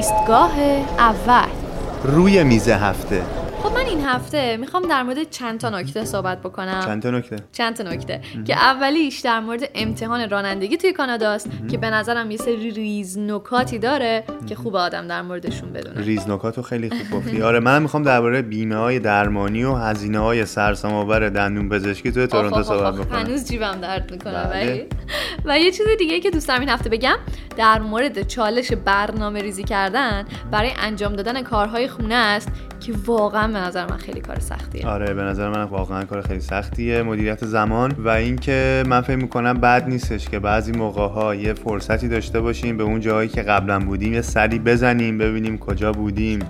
ایستگاه اول روی میز هفته. خب من این هفته میخوام در مورد چند تا نکته صحبت بکنم. چند تا نکته که اولیش در مورد امتحان رانندگی توی کانادا است که به نظرم یه سری ریز نکاتی داره که خوب آدم در موردشون بدونه. ریز نکاتو خیلی خوب گفتی. آره منم میخوام درباره بیمه‌های درمانی و هزینه‌های سرسام‌آور دندون پزشکی توی تورنتو صحبت بکنم. هنوز جیبم درد میکنه ولی و یه چیز دیگه که دوستم این هفته بگم در مورد چالش برنامه‌ریزی کردن برای انجام دادن کارهای خونه است که واقعا به نظر من خیلی کار سختیه. آره به نظر من واقعا کار خیلی سختیه، مدیریت زمان و اینکه من فکر می‌کنم بد نیستش که بعضی موقع‌ها یه فرصتی داشته باشیم به اون جایی که قبلا بودیم یه سری بزنیم ببینیم کجا بودیم،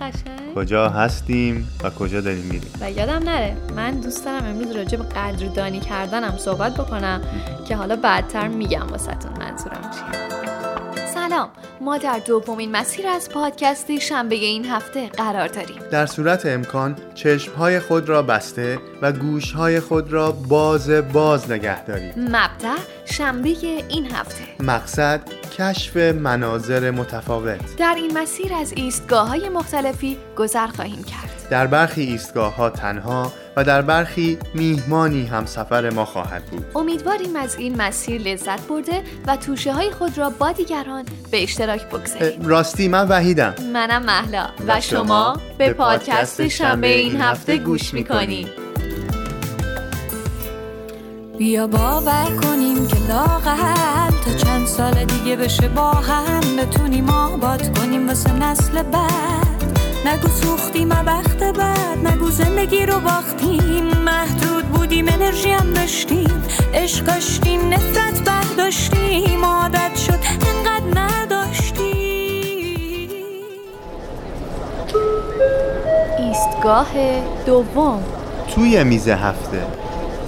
کجا هستیم و کجا داریم میریم. و یادم نره من دوست دارم امروز راجع به قدردانی کردنم صحبت بکنم که حالا بعدتر میگم واسهتون منظورم چیه. سلام، ما در دومین مسیر از پادکست شنبه این هفته قرار داریم. در صورت امکان چشم‌های خود را بسته و گوش‌های خود را باز نگه دارید. مبدأ شنبه این هفته. مقصد کشف مناظر متفاوت. در این مسیر از ایستگاه‌های مختلفی گذر خواهیم کرد. در برخی ایستگاه‌ها تنها و در برخی میهمانی همسفر ما خواهد بود. امیدواریم از این مسیر لذت برده و توشه‌های خود را با دیگران به اشتراک بگذارید. راستی من وحیدم. منم مهلا و شما به پادکست شنبه این هفته گوش می‌کنید. بیا باور کنیم که لااقل تا چند سال دیگه بشه با هم بتونیم آباد کنیم واسه نسل بعد. نگو سوختیم وقت بعد، نگو زندگی رو باختیم، محدود بودیم انرژی هم داشتیم، عشق داشتیم نفرت برداشتیم، عادت شد انقدر نداشتیم. ایستگاه دوم توی میز هفته.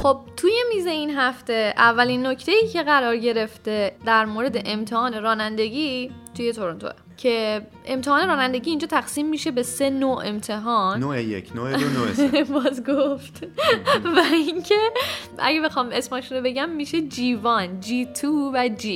خب توی میز این هفته اولین نکته‌ای که قرار گرفته در مورد امتحان رانندگی توی تورنتو که امتحان رانندگی اینجا تقسیم میشه به 3 نوع امتحان، نوع 1، نوع 2، نوع 3. باز گفت و اینکه اگه بخوام اسمش رو بگم میشه G1، G2 و G.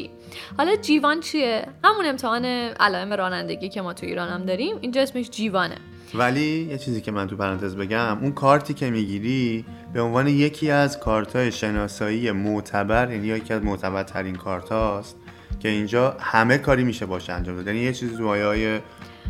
حالا G1 چیه؟ همون امتحان علائم رانندگی که ما تو ایران هم داریم، اینجا اسمش G1ه. ولی یه چیزی که من تو پرانتز بگم، اون کارتی که میگیری به عنوان یکی از کارت‌های شناسایی معتبر، یعنی یکی از معتبرترین کارت‌هاست که اینجا همه کاری میشه باشه انجام داد. یعنی یه چیز زوایای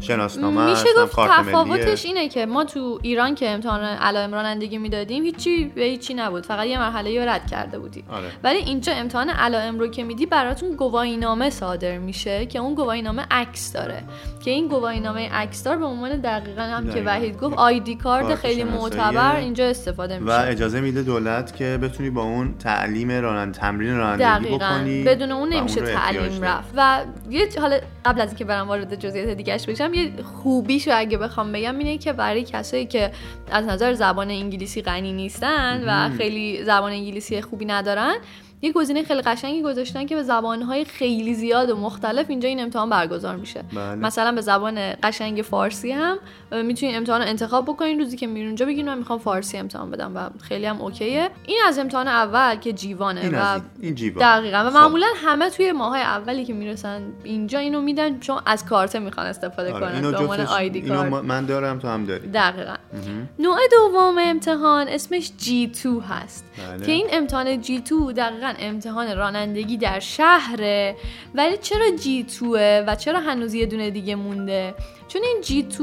شناسنامه میشه گفت. تفاوتش اینه که ما تو ایران که امتحان علائم رانندگی میدادیم هیچی به هیچی نبود، فقط یه مرحله‌ای رو رد کرده بودی. آره. ولی اینجا امتحان علائم رو که میدی براتون گواهینامه صادر میشه که اون گواهینامه عکس داره که این گواهینامه عکس دار به عنوان دقیقاً هم که وحید گفت آیدی کارت خیلی معتبر اینجا استفاده میشه و اجازه میده دولت که بتونی با اون تعلیم تمرین رانندگی بکنی. بدون اون نمیشه تعلیم رفت. و یه حالا قبل از اینکه برام وارد جزئیات دیگه‌اش بشم یه خوبیشو اگه بخوام بگم اینه که برای کسایی که از نظر زبان انگلیسی غنی نیستن و خیلی زبان انگلیسی خوبی ندارن یه گزینه خیلی قشنگی گذاشتن که به زبان‌های خیلی زیاد و مختلف اینجا این امتحان برگزار میشه. بله. مثلا به زبان قشنگ فارسی هم میتونین امتحان رو انتخاب بکنین، روزی که میرین اونجا بگین من میخوام فارسی امتحان بدم و خیلی هم اوکیه. این از امتحان اول که جیوانه و این جیوان دقیقاً و معمولاً همه توی ماهای اولی که میرسن اینجا اینو میدن چون از کارت میخوان استفاده کنن. دومون آیدی کارت من دارم تو هم داری. دقیقاً. نوع دوم امتحان اسمش G2 هست. بله. که این امتحان G2 دقیقاً امتحان رانندگی در شهره. ولی چرا G2 و چرا هنوز یه دونه دیگه مونده؟ چون این G2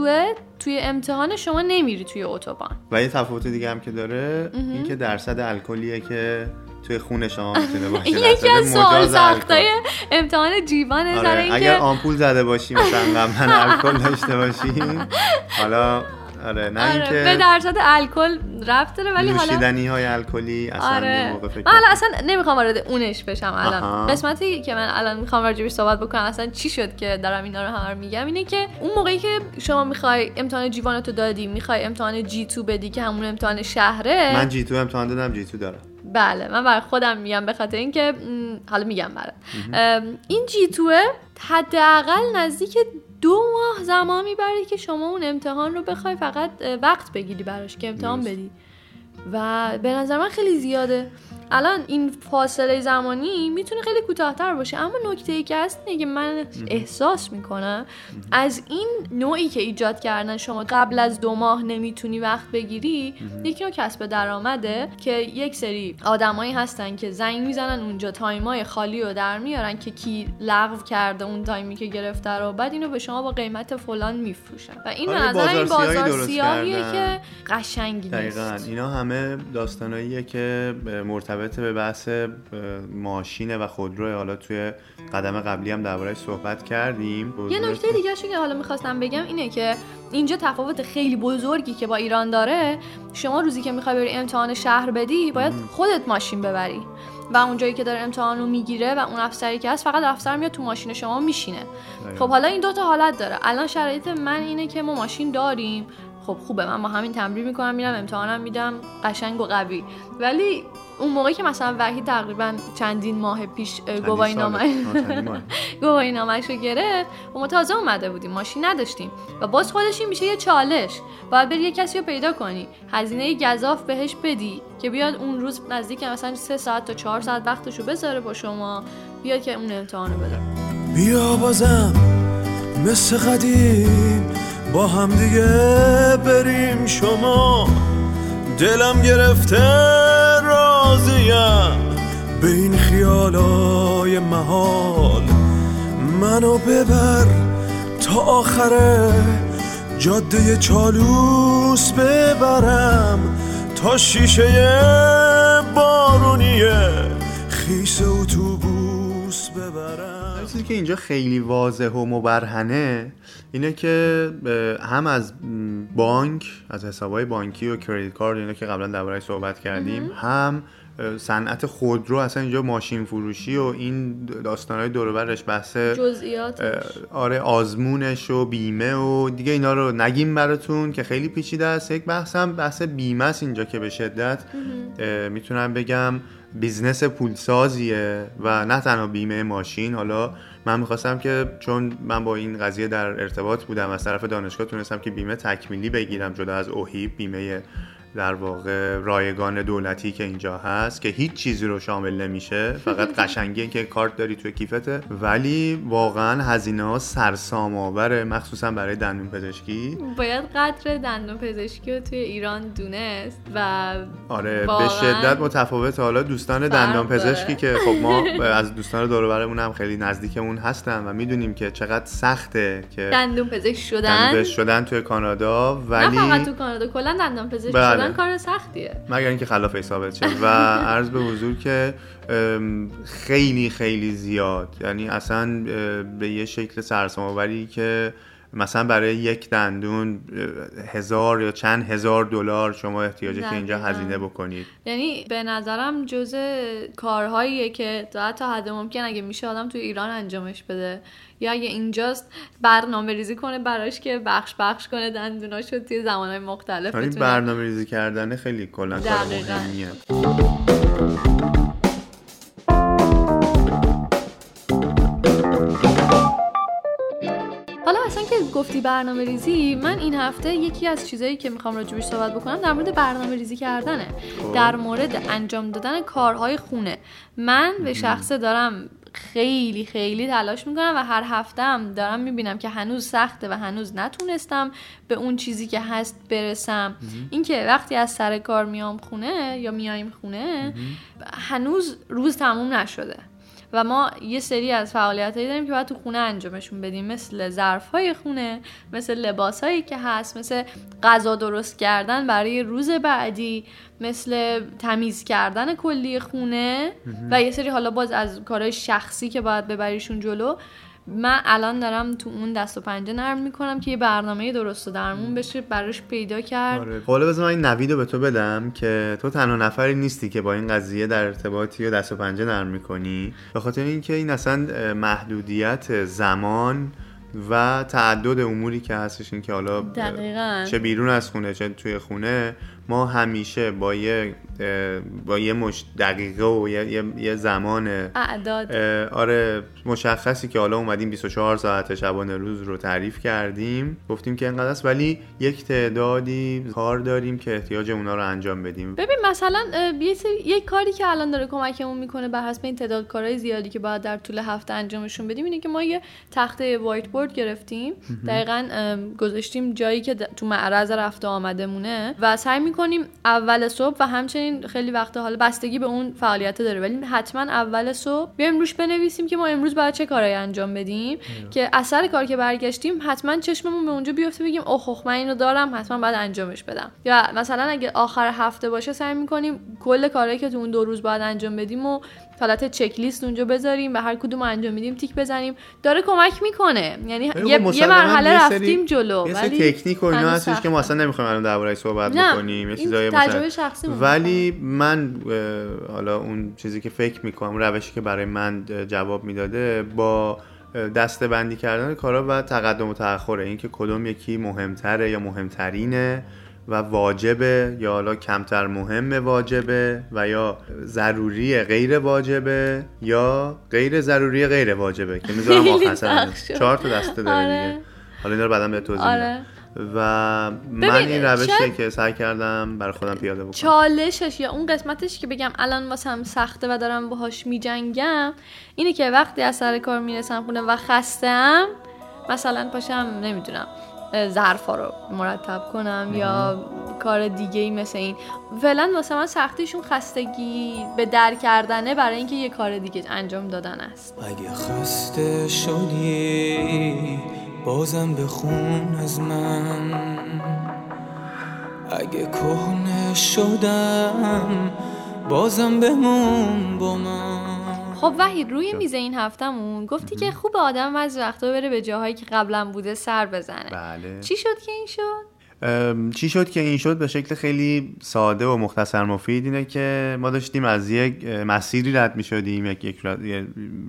توی امتحان شما نمیری توی اتوبان. و یه تفاوت دیگه هم که داره این که درصد الکلیه که توی خون شما میتونه باشه. یکی از سوال سختای امتحان جیوانه. آره. اینکه اگر آمپول زده باشیم مثلا قبلا الکل داشته باشیم حالا آره نه آره. اینکه به درصد الکل رفت داره ولی حالا نوشیدنی‌های الکلی اصلا آره. حالا اصلا نمیخوام وارد اونش بشم الان. قسمتی که من الان میخوام راجعش صحبت بکنم اصلا چی شد که دارم اینا رو همه میگم اینه که اون موقعی که شما میخوای امتحان جیوانتو دادی میخوای امتحان G2 بدی که همون امتحان شهره. من G2 امتحان دادم G2 دارم. بله من برای خودم میگم به خاطر اینکه حالا میگم برات این G2 حداقل نزدیک 2 ماه زمان میبره که شما اون امتحان رو بخوای فقط وقت بگیری براش که امتحان بدی و به نظر من خیلی زیاده الان این فاصله زمانی میتونه خیلی کوتاه‌تر باشه. اما نکته‌ای که هست اینه که من احساس میکنم از این نوعی که ایجاد کردن شما قبل از 2 ماه نمیتونی وقت بگیری، یکی نوع کسب درآمده که یک سری آدمایی هستن که زنگ میزنن اونجا تایمای خالی رو در میارن که کی لغو کرده اون تایمی که گرفته رو، بعد اینو به شما با قیمت فلان میفروشن و این نظر این بازار سیاهیه که قشنگی نیست. دقیقاً اینا همه داستاناییه که مرتبط به بحث ماشینه و خودروی. حالا توی قدم قبلی هم درباره‌اش صحبت کردیم. یه نکته دیگه شو که حالا می‌خواستم بگم اینه که اینجا تفاوت خیلی بزرگی که با ایران داره، شما روزی که می‌خوای بری امتحان شهر بدی باید خودت ماشین ببری و اونجایی که داره امتحان رو میگیره و اون افسری که هست فقط افسر میاد تو ماشین شما میشینه. خب حالا این 2 تا حالت داره. الان شرایط من اینه که ما ماشین داریم، خب خوبه، من با همین تمرین میکنم، میرم امتحانم میدم قشنگ و قوی. ولی اون موقعی که مثلا وحید تقریبا چندین ماه پیش گواهینامه‌اش رو گرفت و ما تازه اومده بودیم، ماشین نداشتیم و باز خودش این میشه یه چالش. باید بری یه کسی رو پیدا کنی، هزینه گزاف بهش بدی که بیاد اون روز نزدیک مثلا 3 ساعت تا 4 ساعت وقتشو بذاره با شما، بیاد که اون امتحانو بده. بیا بازم مثل قدیم با هم دیگه بریم شما، دلم گرفته راضیم به این خیالای محال، منو ببر تا آخره جاده چالوس، ببرم تا شیشه بارونیه خیس اتوبوس ببرم. چیزی که اینجا خیلی واضح و مبرهنه اینه که هم از بانک، از حساب‌های بانکی و کریدیت کارت، اینا که قبلا درباره‌اش صحبت کردیم، هم صنعت خودرو، اصلا اینجا ماشین فروشی و این داستان‌های دور و برش، بحث جزئیاتش، آره، آزمونش و بیمه و دیگه اینا رو نگیم براتون که خیلی پیچیده است. یک بحث هم بحث بیمه است اینجا که به شدت میتونم بگم بیزنس پولسازیه و نه تنها بیمه ماشین. حالا من میخواستم که چون من با این قضیه در ارتباط بودم، از طرف دانشگاه تونستم که بیمه تکمیلی بگیرم جدا از اوهیب، بیمه در واقع رایگان دولتی که اینجا هست که هیچ چیزی رو شامل نمیشه، فقط قشنگیه که کارت داری توی کیفته، ولی واقعا هزینه ها سرسام آوره، مخصوصا برای دندون پزشکی. باید قدر دندون پزشکی رو توی ایران دونست و آره به شدت متفاوت. حالا دوستان دندون پزشکی که خب ما از دوستان دور و برمون هم خیلی نزدیکمون هستن و میدونیم که چقدر سخته که دندون پزشک شدن توی کانادا، ولی نه فقط تو کانادا، کلا دندون پزشک کار سختیه مگر اینکه خلاف ثابت شه و عرض به حضور که خیلی خیلی زیاد، یعنی اصلا به یه شکل سرسام‌آوری که مثلا برای یک دندون 1000 یا چند هزار دلار شما احتیاجه که اینجا هزینه بکنید. یعنی به نظرم جزء کارهاییه که تا حد ممکن اگه میشه آدم تو ایران انجامش بده، یا اگه اینجاست برنامه ریزی کنه براش که بخش بخش کنه دندوناشو توی زمانهای مختلف. این برنامه ریزی کردن خیلی کلا کار مهمیه. حالا اصلا که گفتی برنامه ریزی، من این هفته یکی از چیزایی که میخوام راجبش صحبت بکنم در مورد برنامه ریزی کردنه، در مورد انجام دادن کارهای خونه. من به شخصه دارم خیلی خیلی تلاش میکنم و هر هفته‌ام دارم میبینم که هنوز سخته و هنوز نتونستم به اون چیزی که هست برسم. اینکه وقتی از سر کار میام خونه یا میایم خونه، هنوز روز تموم نشده و ما یه سری از فعالیتایی داریم که باید تو خونه انجامشون بدیم، مثل ظرف‌های خونه، مثل لباسایی که هست، مثل غذا درست کردن برای روز بعدی، مثل تمیز کردن کلی خونه و یه سری حالا باز از کارهای شخصی که باید ببریشون جلو. من الان دارم تو اون دست و پنجه نرم میکنم که یه برنامه درست و درمون بشه براش پیدا کرد. حالا بذار من این نویدو به تو بدم که تو تنها نفری نیستی که با این قضیه در ارتباطی و دست و پنجه نرم میکنی، به خاطر اینکه این اصلا محدودیت زمان و تعدد اموری که هستش، این که حالا دقیقاً چه بیرون از خونه چه توی خونه، ما همیشه با یه مش دقیقه و یه زمان اعداد آره مشخصی که حالا اومدیم 24 ساعت شبانه روز رو تعریف کردیم، گفتیم که اینقدر است، ولی یک تعدادی کار داریم که احتیاج اونا رو انجام بدیم. ببین مثلا یک کاری که الان داره کمکمون میکنه به حسب این تعداد کارهای زیادی که باید در طول هفته انجامشون بدیم اینه که ما یه تخته وایت بورد گرفتیم، دقیقاً گذاشتیم جایی که تو معرض رفته آمدمونه و سعی می‌کنیم اول صبح و همچنین خیلی وقت حالا بستگی به اون فعالیت داره ولی حتما اول صبح بیایم روش بنویسیم که ما امروز باید چه کارایی انجام بدیم که اثر کار که برگشتیم حتما چشممون به اونجا بیفته بگیم اوه من اینو دارم حتما باید انجامش بدم. یا مثلا اگه آخر هفته باشه سعی می‌کنیم کل کارهایی که تو اون دو روز باید انجام بدیم و حالت چک لیست اونجا بذاریم و هر کدوم انجام میدیم تیک بزنیم. داره کمک میکنه، یعنی یه مرحله رفتیم جلو. ولی تکنیک و اینا هستش که ما اصلا نمیخوایم الان درباره‌اش صحبت بکنیم، یه چیزای تجربه شخصی مونه. ولی من حالا اون چیزی که فکر میکنم روشی که برای من جواب میداده با دسته‌بندی کردن کارا و تقدم و تأخره، این که کدوم یکی مهمتره یا مهمترینه و واجبه یا حالا کمتر مهمه واجبه و یا ضروری غیر واجبه یا غیر ضروری غیر واجبه که میذارم آخر 4 تا دسته داره دیگه. حالا اینا رو بعداً به توضیح میدم و من این روشی که سعی کردم برای خودم پیاده بکنم چالشش یا اون قسمتش که بگم الان واسم سخته و دارم باهاش میجنگم اینه که وقتی از سر کار میرسم خونه و خستم مثلا پاشم نمیدونم ظرفا رو مرتب کنم یا کار دیگه ای مثل این. فعلا واسه من سختیشون خستگی به در کردنه برای اینکه یه کار دیگه انجام دادن است. اگه خسته شدی بازم بخون از من، اگه کهنه شدم بازم بمون با من. خب وحید روی میز این هفتمون گفتی که خوب آدم از وقتا بره به جاهایی که قبلا بوده سر بزنه. بله. چی شد که این شد به شکل خیلی ساده و مختصر مفید اینه که ما داشتیم از یک مسیری رد میشدیم، یک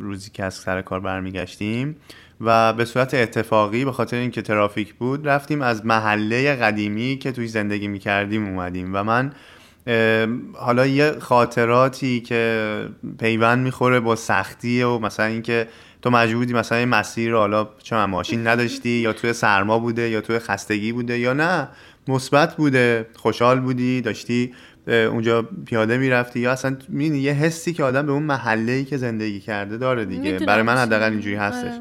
روزی که از سر کار برمیگشتیم و به صورت اتفاقی به خاطر اینکه ترافیک بود رفتیم از محله قدیمی که توی زندگی میکردیم اومدیم و من حالا یه خاطراتی که پیوند میخوره با سختیه و مثلا اینکه تو مجبوری مثلا این مسیر حالا چون ماشین نداشتی یا توی سرما بوده یا توی خستگی بوده یا نه مثبت بوده، خوشحال بودی، داشتی اونجا پیاده میرفتی یا اصلا می‌بینی یه حسی که آدم به اون محله‌ای که زندگی کرده داره دیگه. برای من حداقل اینجوری هستش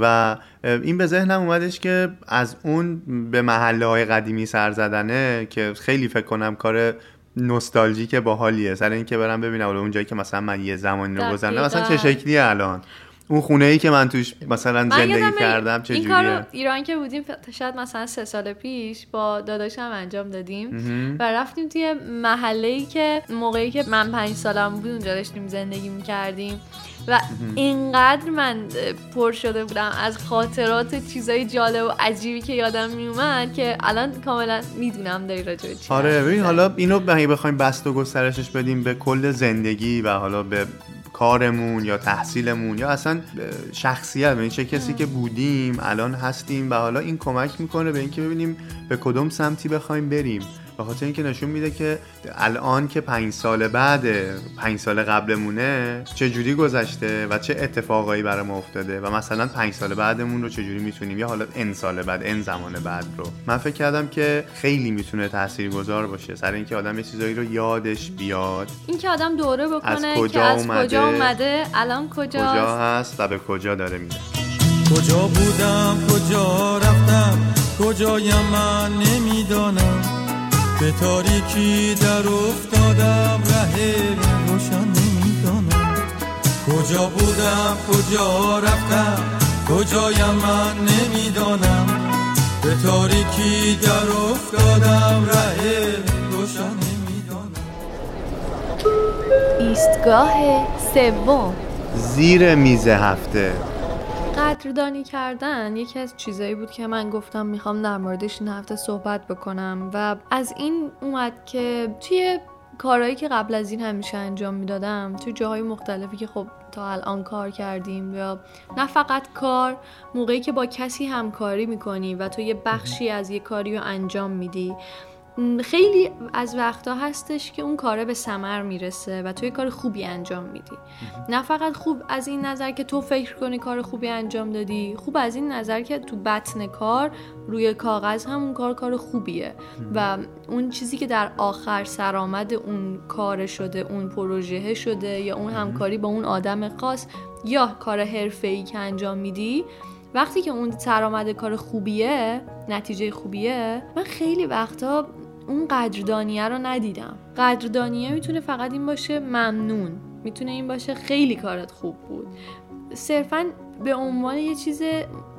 و این به ذهنم اومدش که از اون به محله‌های قدیمی سر زدنه که خیلی فکر کنم کار نوستالژیک باحالیه، سر این که برم ببینم اون جایی که مثلا من یه زمانی رو گذروندم مثلا چه شکلیه، الان اون خونه‌ای که من توش مثلا زندگی کردم چه جوریه. این کارو ایران که بودیم شاید مثلا 3 سال پیش با داداشم انجام دادیم و رفتیم توی محله‌ای که موقعی که من 5 سالم بود اونجا داشتیم زندگی می‌کردیم و اینقدر من پر شده بودم از خاطرات چیزای جالب و عجیبی که یادم میومد که الان کاملا میدونم داری راجع به چی. آره ببین حالا اینو بخوایم بست و گسترشش بدیم به کل زندگی و حالا به کارمون یا تحصیلمون یا اصلا شخصیت من چه کسی که بودیم الان هستیم و حالا این کمک میکنه به اینکه ببینیم به کدوم سمتی بخوایم بریم به خاطر اینکه نشون میده که الان که 5 سال بعده 5 سال قبلمونه چه جوری گذشته و چه اتفاقایی برای ما افتاده و مثلا 5 سال بعدمون رو چه جوری میتونیم یا حالا این سال بعد این زمان بعد رو. من فکر کردم که خیلی میتونه تاثیرگذار باشه سر اینکه آدم یه چیزایی رو یادش بیاد، اینکه آدم دوره بکنه از کجا اومده، الان کجا هست و به کجا داره میره. کجا بودم کجا رفتم کجایم من نمیدونم، به تاریکی در افتادم راه روشن نمیدانم، کجا بودم کجا رفتم کجایم من نمیدانم، به تاریکی در افتادم راه روشن نمیدانم. ایستگاه سوم زیر میز هفته. قدردانی کردن یکی از چیزایی بود که من گفتم میخوام در موردش این هفته صحبت بکنم و از این اومد که توی کارهایی که قبل از این همیشه انجام میدادم توی جاهای مختلفی که خب تا الان کار کردیم یا نه فقط کار، موقعی که با کسی همکاری میکنی و تو یه بخشی از یه کاری رو انجام میدی خیلی از وقتا هستش که اون کاره به ثمر میرسه و تو یه کار خوبی انجام میدی. نه فقط خوب از این نظر که تو فکر کنی کار خوبی انجام دادی، خوب از این نظر که تو بطن کار روی کاغذ هم اون کار خوبیه و اون چیزی که در آخر سرآمد اون کار شده، اون پروژه شده یا اون همکاری با اون آدم خاص یا کار حرفه‌ای که انجام میدی، وقتی که اون سرآمد کار خوبیه، نتیجه خوبیه، من خیلی وقتا اون قدردانیه رو ندیدم. قدردانیه میتونه فقط این باشه ممنون، میتونه این باشه خیلی کارت خوب بود. صرفاً به عنوان یه چیز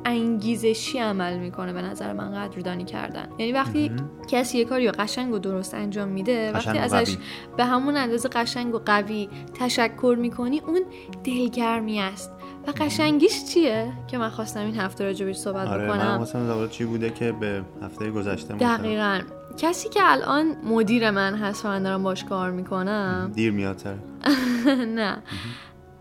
انگیزشی عمل میکنه به نظر من قدردانی کردن. یعنی وقتی کسی یه کاری قشنگ و درست انجام میده، وقتی ازش به همون اندازه قشنگ و قوی تشکر میکنی، اون دلگرمی است. و قشنگیش چیه که من خواستم این هفته راجع بهش صحبت بکنم. من خواستم درباره چی بوده که به هفته گذشته مربوط. دقیقاً کسی که الان مدیر من هست و من دارم باش کار میکنم، دیر میادتر نه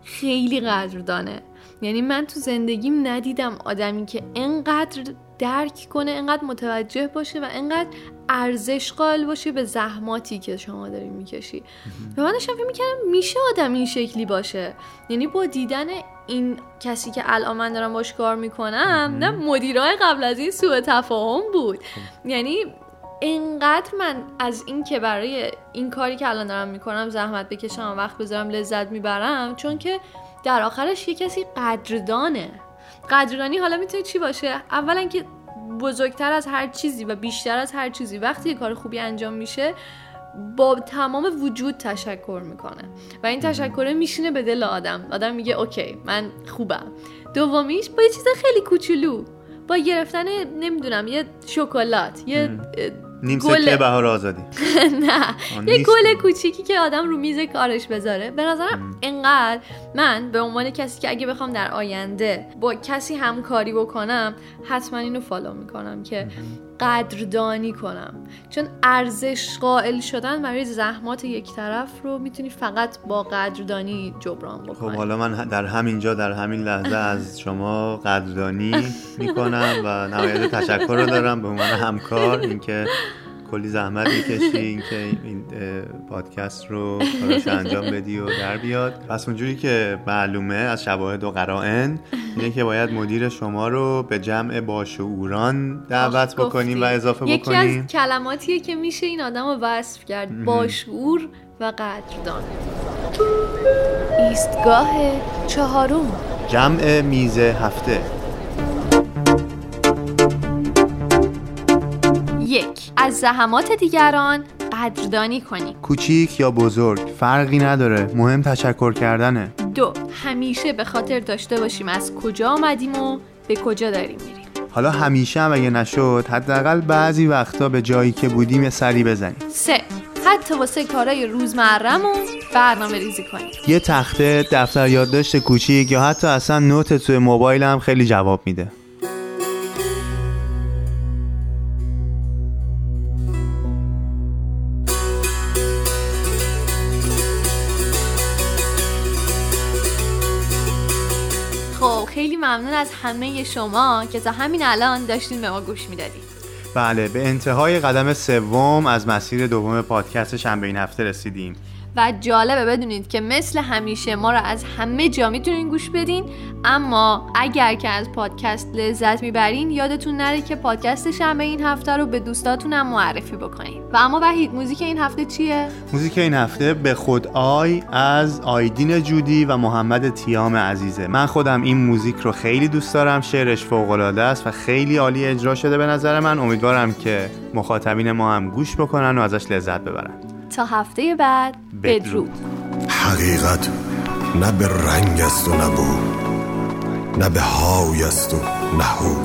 خیلی قدردانه. یعنی من تو زندگیم ندیدم آدمی که انقدر درک کنه، انقدر متوجه باشه و انقدر ارزش قائل باشه به زحماتی که شما داری میکشی. و من داشتم فکر میکردم میشه آدم این شکلی باشه. یعنی با دیدن این کسی که الان من دارم باش کار میکنم، نه مدیرای قبل از این سوء تفاهم بود. یعنی اینقدر من از این که برای این کاری که الان دارم میکنم زحمت بکشم و وقت بذارم لذت میبرم، چون که در آخرش یه کسی قدردانه. قدردانی حالا میتونه چی باشه؟ اولا که بزرگتر از هر چیزی و بیشتر از هر چیزی وقتی یه کار خوبی انجام میشه با تمام وجود تشکر میکنه و این تشکره میشینه به دل آدم. آدم میگه اوکی من خوبم. دومیش با یه چیز خیلی کوچولو، با گرفتن نمیدونم یه شکلات، یه نیم سکه بهار آزادی نه یه گل کوچیکی که آدم رو میز کارش بذاره. به نظرم انقدر من به عنوان کسی که اگه بخوام در آینده با کسی همکاری بکنم، حتما اینو فالو میکنم که قدردانی کنم، چون ارزش قائل شدن برای زحمات یک طرف رو میتونی فقط با قدردانی جبران بکنی. خب حالا من در همینجا، در همین لحظه از شما قدردانی میکنم و نهایت تشکر رو دارم به عنوان همکار، اینکه کلی زحمت میکشی، اینکه این پادکست رو کارش انجام بدی و در بیاد. پس اونجوری که معلومه از شواهد و قرائن اینه که باید مدیر شما رو به جمع باشعوران دعوت بکنیم و اضافه بکنیم. یکی از کلماتیه که میشه این آدم رو وصف کرد، باشعور و قدردان. ایستگاه چهارم، جمع میز هفته. یک، از زحمات دیگران قدردانی کنی. کوچیک یا بزرگ فرقی نداره، مهم تشکر کردنه. دو، همیشه به خاطر داشته باشیم از کجا آمدیم و به کجا داریم میریم. حالا همیشه هم اگه نشد، حداقل بعضی وقتا به جایی که بودیم یه سری بزنیم. سه، حتی واسه کارهای روزمره‌مون برنامه ریزی کنیم. یه تخته، دفتر یادداشت کوچیک یا حتی اصلا نوت توی موبایل هم خیلی جواب میده. خیلی ممنون از همه شما که تا همین الان داشتین به ما گوش میدادید. بله، به انتهای قدم سوم از مسیر دوم پادکست شنبه این هفته رسیدیم و جالبه بدونید که مثل همیشه ما را از همه جا میتونین گوش بدین، اما اگر که از پادکست لذت میبرین یادتون نره که پادکست شنبه این هفته رو به دوستاتون هم معرفی بکنین. و اما وحید، موزیک این هفته چیه؟ موزیک این هفته به خود آی از آیدین جودی و محمد تیام عزیزه. من خودم این موزیک رو خیلی دوست دارم، شعرش فوق‌العاده است و خیلی عالی اجرا شده به نظر من. امیدوارم که مخاطبین ما هم گوش بکنن و ازش لذت ببرن. تا هفته بعد، بدرود. حقیقت نه به رنگ است و نه بو، نه به های است و نه هو،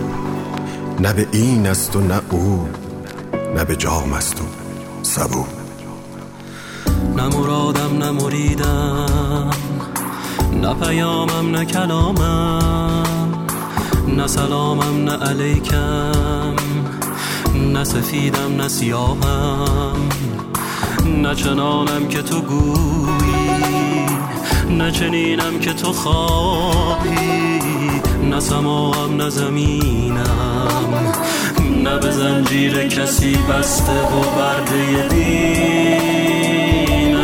نه به این است و نه او، نه به جام است و سبو. نه مرادم نه مریدم، نه پیامم نه کلامم، نه سلامم نه علیکم، نه سفیدم نه سیاهم، نه چنانم که تو گویی، نه چنینم که تو خواهی، نه سماهم نه زمینم، نه به زنجیر کسی بسته و برده دینم.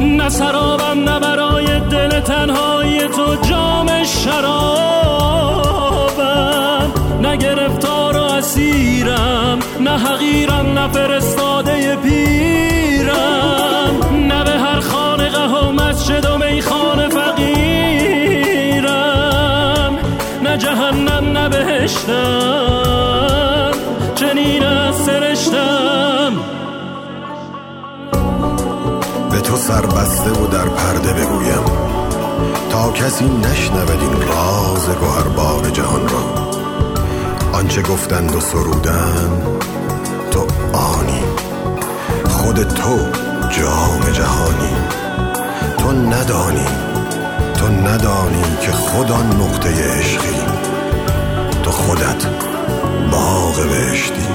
نه سرابم نه برای دل تنهای تو جام شرابم، نه گرفتار و اسیرم، نه حقیرم، نه فرستاده پیرم، نه به هر خانقه و مسجد و میخانه فقیرم، نه جهنم نه بهشتم چنین از سرشتم. به تو سربسته و در پرده بگویم تا کسی نشنود این راز گوهربار جهان را. آنچه گفتند و سرودند تو آنی، خود تو جام جهانی. تو ندانی که خود آن نقطه عشقی، تو خودت باغ بهشتی.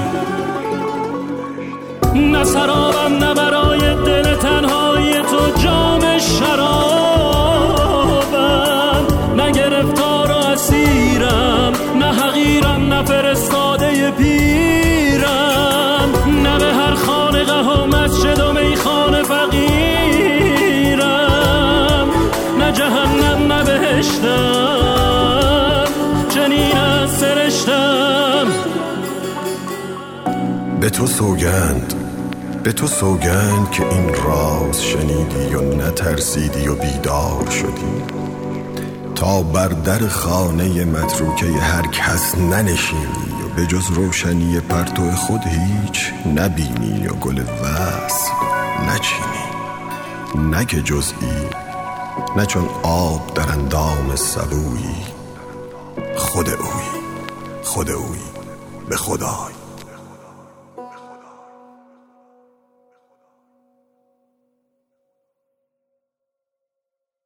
نه سرابم نه برای دل تنهای تو جام شرابم، نه گرفتار و اسیرم، نه حقیرم، نه فرستاده پیرم، نه به هر خانقه و مسجد و میخانه فقیرم، نه جهنم نه بهشتم چنین از سرشتم. به تو سوگند که این راز شنیدی و نترسیدی و بیدار شدی، تا بر در خانه متروکه هر کس ننشینی و به جز روشنی پرتو خود هیچ نبینی و گل وصل نچینی، نه که جزئی، نه چون آب در اندام سبویی، خود اویی، به خدای.